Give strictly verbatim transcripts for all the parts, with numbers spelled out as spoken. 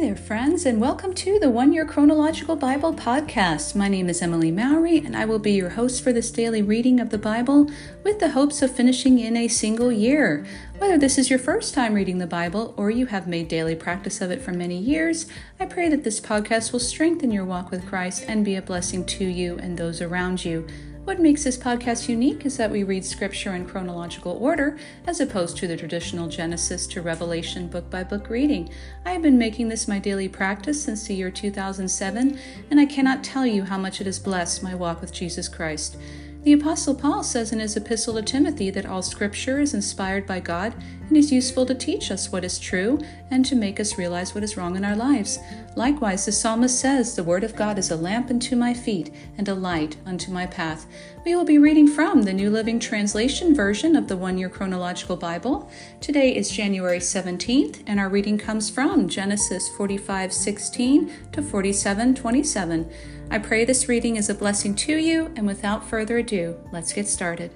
Hey there, friends, and welcome to the One Year Chronological Bible Podcast. My name is Emily Mowry, and I will be your host for this daily reading of the Bible with the hopes of finishing in a single year. Whether this is your first time reading the Bible or you have made daily practice of it for many years, I pray that this podcast will strengthen your walk with Christ and be a blessing to you and those around you. What makes this podcast unique is that we read scripture in chronological order, as opposed to the traditional Genesis to Revelation book-by-book reading. I have been making this my daily practice since the year two thousand seven, and I cannot tell you how much it has blessed my walk with Jesus Christ. The Apostle Paul says in his epistle to Timothy that all scripture is inspired by God and is useful to teach us what is true and to make us realize what is wrong in our lives. Likewise, the psalmist says, "The word of God is a lamp unto my feet and a light unto my path." We will be reading from the New Living Translation version of the One Year Chronological Bible. Today is January seventeenth, and our reading comes from Genesis forty-five sixteen to forty-seven twenty-seven. I pray this reading is a blessing to you, and without further ado, let's get started.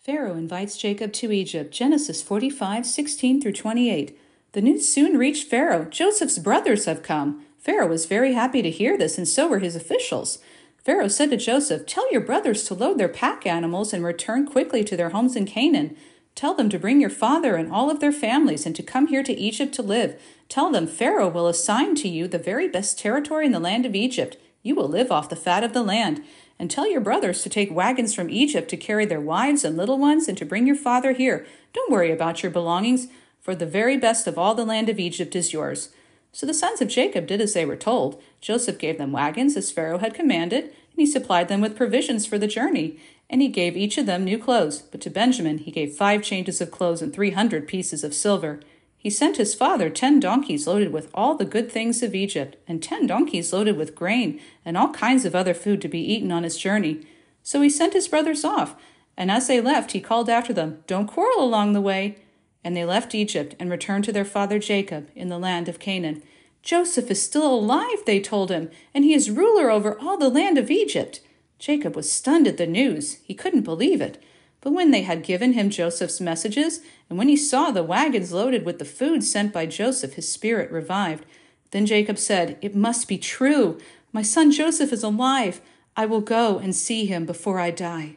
Pharaoh invites Jacob to Egypt, Genesis forty-five sixteen through twenty-eight. The news soon reached Pharaoh. "Joseph's brothers have come." Pharaoh was very happy to hear this, and so were his officials. Pharaoh said to Joseph, "Tell your brothers to load their pack animals and return quickly to their homes in Canaan. Tell them to bring your father and all of their families and to come here to Egypt to live. Tell them Pharaoh will assign to you the very best territory in the land of Egypt. You will live off the fat of the land. And tell your brothers to take wagons from Egypt to carry their wives and little ones and to bring your father here. Don't worry about your belongings, for the very best of all the land of Egypt is yours." So the sons of Jacob did as they were told. Joseph gave them wagons as Pharaoh had commanded, and he supplied them with provisions for the journey. And he gave each of them new clothes, but to Benjamin he gave five changes of clothes and three hundred pieces of silver. He sent his father ten donkeys loaded with all the good things of Egypt, and ten donkeys loaded with grain, and all kinds of other food to be eaten on his journey. So he sent his brothers off, and as they left he called after them, "Don't quarrel along the way." And they left Egypt and returned to their father Jacob in the land of Canaan. "Joseph is still alive," they told him, "and he is ruler over all the land of Egypt." Jacob was stunned at the news. He couldn't believe it. But when they had given him Joseph's messages, and when he saw the wagons loaded with the food sent by Joseph, his spirit revived. Then Jacob said, "It must be true. My son Joseph is alive. I will go and see him before I die."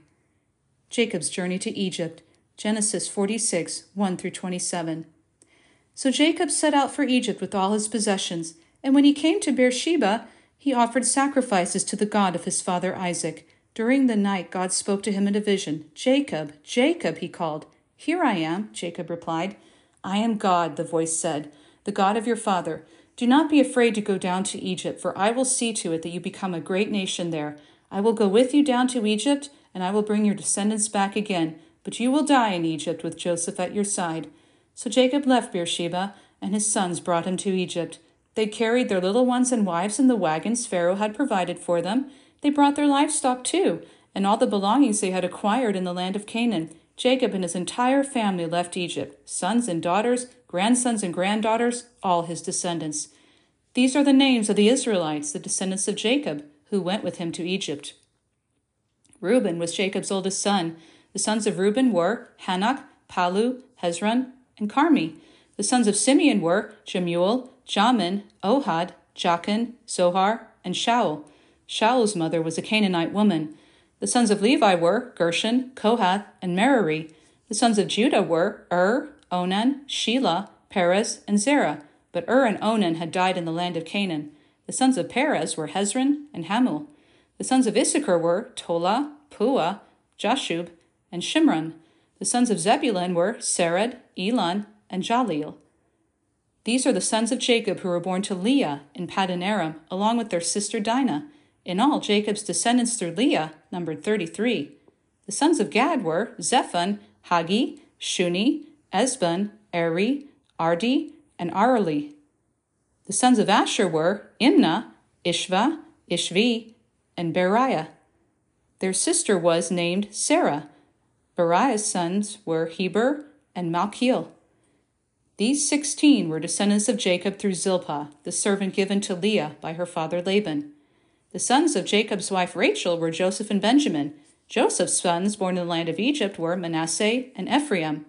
Jacob's journey to Egypt, Genesis forty-six one through twenty-seven. So Jacob set out for Egypt with all his possessions, and when he came to Beersheba, he offered sacrifices to the God of his father Isaac. During the night, God spoke to him in a vision. "Jacob, Jacob," he called. "Here I am," Jacob replied. "I am God," the voice said, "the God of your father. Do not be afraid to go down to Egypt, for I will see to it that you become a great nation there. I will go with you down to Egypt, and I will bring your descendants back again, but you will die in Egypt with Joseph at your side." So Jacob left Beersheba, and his sons brought him to Egypt. They carried their little ones and wives in the wagons Pharaoh had provided for them. They brought their livestock too, and all the belongings they had acquired in the land of Canaan. Jacob and his entire family left Egypt, sons and daughters, grandsons and granddaughters, all his descendants. These are the names of the Israelites, the descendants of Jacob, who went with him to Egypt. Reuben was Jacob's oldest son. The sons of Reuben were Hanok, Palu, Hezron, and Carmi. The sons of Simeon were Jemuel, Jamin, Ohad, Jachin, Zohar, and Shaul. Shaul's mother was a Canaanite woman. The sons of Levi were Gershon, Kohath, and Merari. The sons of Judah were Ur, Onan, Shelah, Perez, and Zerah. But Ur and Onan had died in the land of Canaan. The sons of Perez were Hezron and Hamul. The sons of Issachar were Tola, Pua, Jashub, and Shimron. The sons of Zebulun were Sered, Elon, and Jalil. These are the sons of Jacob who were born to Leah in Paddan Aram, along with their sister Dinah. In all, Jacob's descendants through Leah numbered thirty-three. The sons of Gad were Zephon, Hagi, Shuni, Esbon, Eri, Ardi, and Arali. The sons of Asher were Imnah, Ishva, Ishvi, and Beriah. Their sister was named Sarah. Beriah's sons were Heber and Malkiel. These sixteen were descendants of Jacob through Zilpah, the servant given to Leah by her father Laban. The sons of Jacob's wife Rachel were Joseph and Benjamin. Joseph's sons born in the land of Egypt were Manasseh and Ephraim.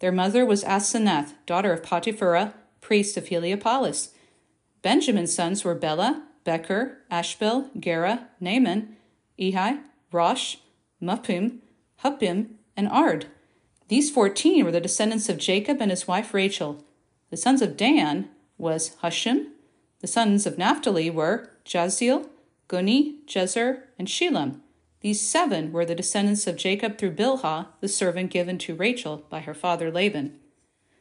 Their mother was Asenath, daughter of Potipharah, priest of Heliopolis. Benjamin's sons were Bela, Becher, Ashbel, Gera, Naaman, Ehi, Rosh, Muppim, Huppim, and Ard. These fourteen were the descendants of Jacob and his wife Rachel. The sons of Dan was Hushim. The sons of Naphtali were Jaziel, Guni, Jezer, and Shelem. These seven were the descendants of Jacob through Bilhah, the servant given to Rachel by her father Laban.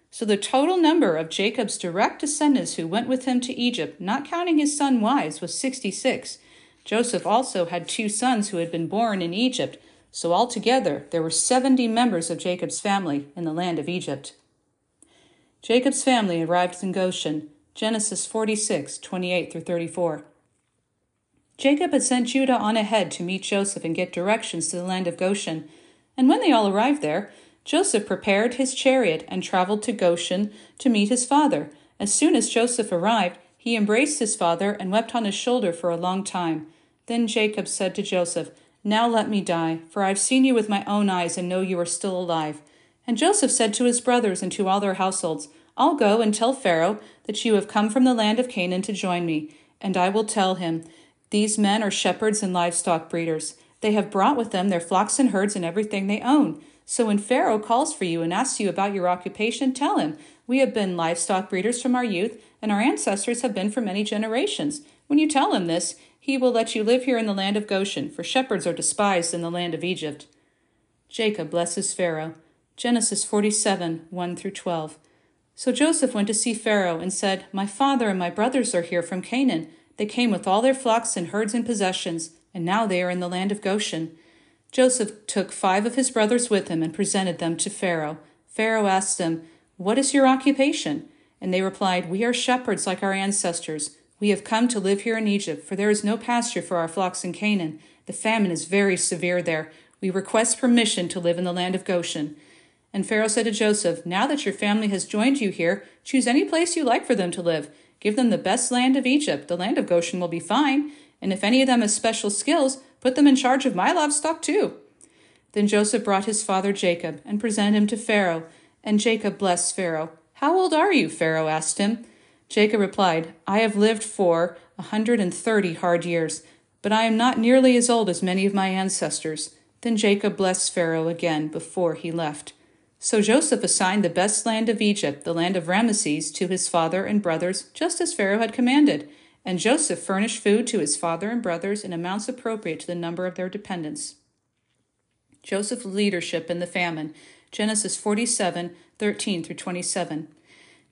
So the total number of Jacob's direct descendants who went with him to Egypt, not counting his son wives, was sixty-six. Joseph also had two sons who had been born in Egypt. So altogether, there were seventy members of Jacob's family in the land of Egypt. Jacob's family arrived in Goshen, Genesis forty-six, twenty-eight through thirty-four. Jacob had sent Judah on ahead to meet Joseph and get directions to the land of Goshen. And when they all arrived there, Joseph prepared his chariot and traveled to Goshen to meet his father. As soon as Joseph arrived, he embraced his father and wept on his shoulder for a long time. Then Jacob said to Joseph, "Now let me die, for I have seen you with my own eyes and know you are still alive." And Joseph said to his brothers and to all their households, "I'll go and tell Pharaoh that you have come from the land of Canaan to join me, and I will tell him, 'These men are shepherds and livestock breeders. They have brought with them their flocks and herds and everything they own. So when Pharaoh calls for you and asks you about your occupation, tell him, we have been livestock breeders from our youth, and our ancestors have been for many generations. When you tell him this, he will let you live here in the land of Goshen, for shepherds are despised in the land of Egypt." Jacob blesses Pharaoh. Genesis forty-seven, one through twelve. So Joseph went to see Pharaoh and said, "My father and my brothers are here from Canaan. They came with all their flocks and herds and possessions, and now they are in the land of Goshen." Joseph took five of his brothers with him and presented them to Pharaoh. Pharaoh asked them, "What is your occupation?" And they replied, "We are shepherds like our ancestors. We have come to live here in Egypt, for there is no pasture for our flocks in Canaan. The famine is very severe there. We request permission to live in the land of Goshen." And Pharaoh said to Joseph, "Now that your family has joined you here, choose any place you like for them to live. Give them the best land of Egypt. The land of Goshen will be fine. And if any of them has special skills, put them in charge of my livestock too." Then Joseph brought his father Jacob and presented him to Pharaoh. And Jacob blessed Pharaoh. "How old are you?" Pharaoh asked him. Jacob replied, "I have lived for a hundred and thirty hard years, but I am not nearly as old as many of my ancestors." Then Jacob blessed Pharaoh again before he left. So Joseph assigned the best land of Egypt, the land of Ramesses, to his father and brothers, just as Pharaoh had commanded. And Joseph furnished food to his father and brothers in amounts appropriate to the number of their dependents. Joseph's leadership in the famine, Genesis forty-seven, thirteen through twenty-seven.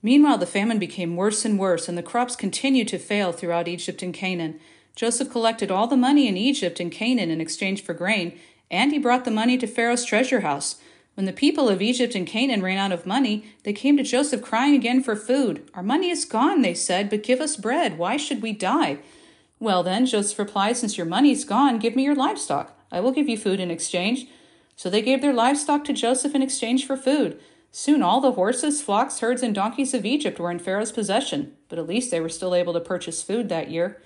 Meanwhile, the famine became worse and worse, and the crops continued to fail throughout Egypt and Canaan. Joseph collected all the money in Egypt and Canaan in exchange for grain, and he brought the money to Pharaoh's treasure house. When the people of Egypt and Canaan ran out of money, they came to Joseph crying again for food. "Our money is gone," they said, "but give us bread. Why should we die?" "Well then," Joseph replied, "since your money is gone, give me your livestock. I will give you food in exchange." So they gave their livestock to Joseph in exchange for food. Soon all the horses, flocks, herds, and donkeys of Egypt were in Pharaoh's possession, but at least they were still able to purchase food that year.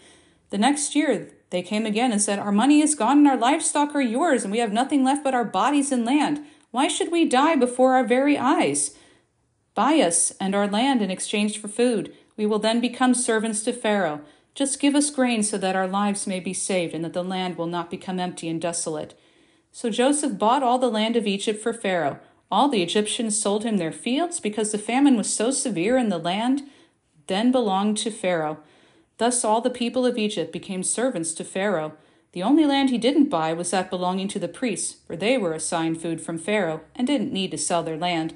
The next year they came again and said, "Our money is gone and our livestock are yours, and we have nothing left but our bodies and land. Why should we die before our very eyes? Buy us and our land in exchange for food. We will then become servants to Pharaoh. Just give us grain so that our lives may be saved and that the land will not become empty and desolate." So Joseph bought all the land of Egypt for Pharaoh. All the Egyptians sold him their fields because the famine was so severe, and the land then belonged to Pharaoh. Thus all the people of Egypt became servants to Pharaoh. The only land he didn't buy was that belonging to the priests, for they were assigned food from Pharaoh and didn't need to sell their land.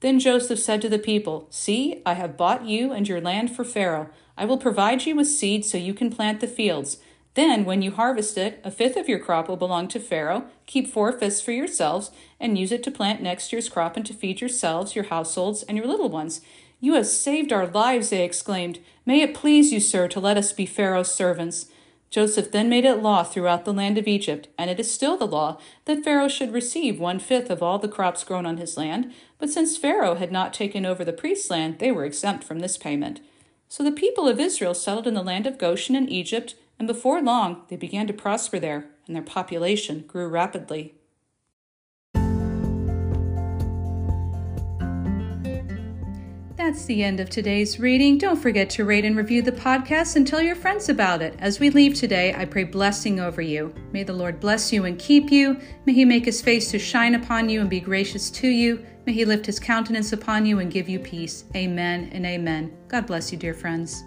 Then Joseph said to the people, "See, I have bought you and your land for Pharaoh. I will provide you with seed so you can plant the fields. Then, when you harvest it, a fifth of your crop will belong to Pharaoh. Keep four-fifths for yourselves and use it to plant next year's crop and to feed yourselves, your households, and your little ones." "You have saved our lives," they exclaimed. "May it please you, sir, to let us be Pharaoh's servants." Joseph then made it law throughout the land of Egypt, and it is still the law, that Pharaoh should receive one-fifth of all the crops grown on his land, but since Pharaoh had not taken over the priest's land, they were exempt from this payment. So the people of Israel settled in the land of Goshen in Egypt, and before long they began to prosper there, and their population grew rapidly. That's the end of today's reading. Don't forget to rate and review the podcast and tell your friends about it. As we leave today, I pray blessing over you. May the Lord bless you and keep you. May he make his face to shine upon you and be gracious to you. May he lift his countenance upon you and give you peace. Amen and amen. God bless you, dear friends.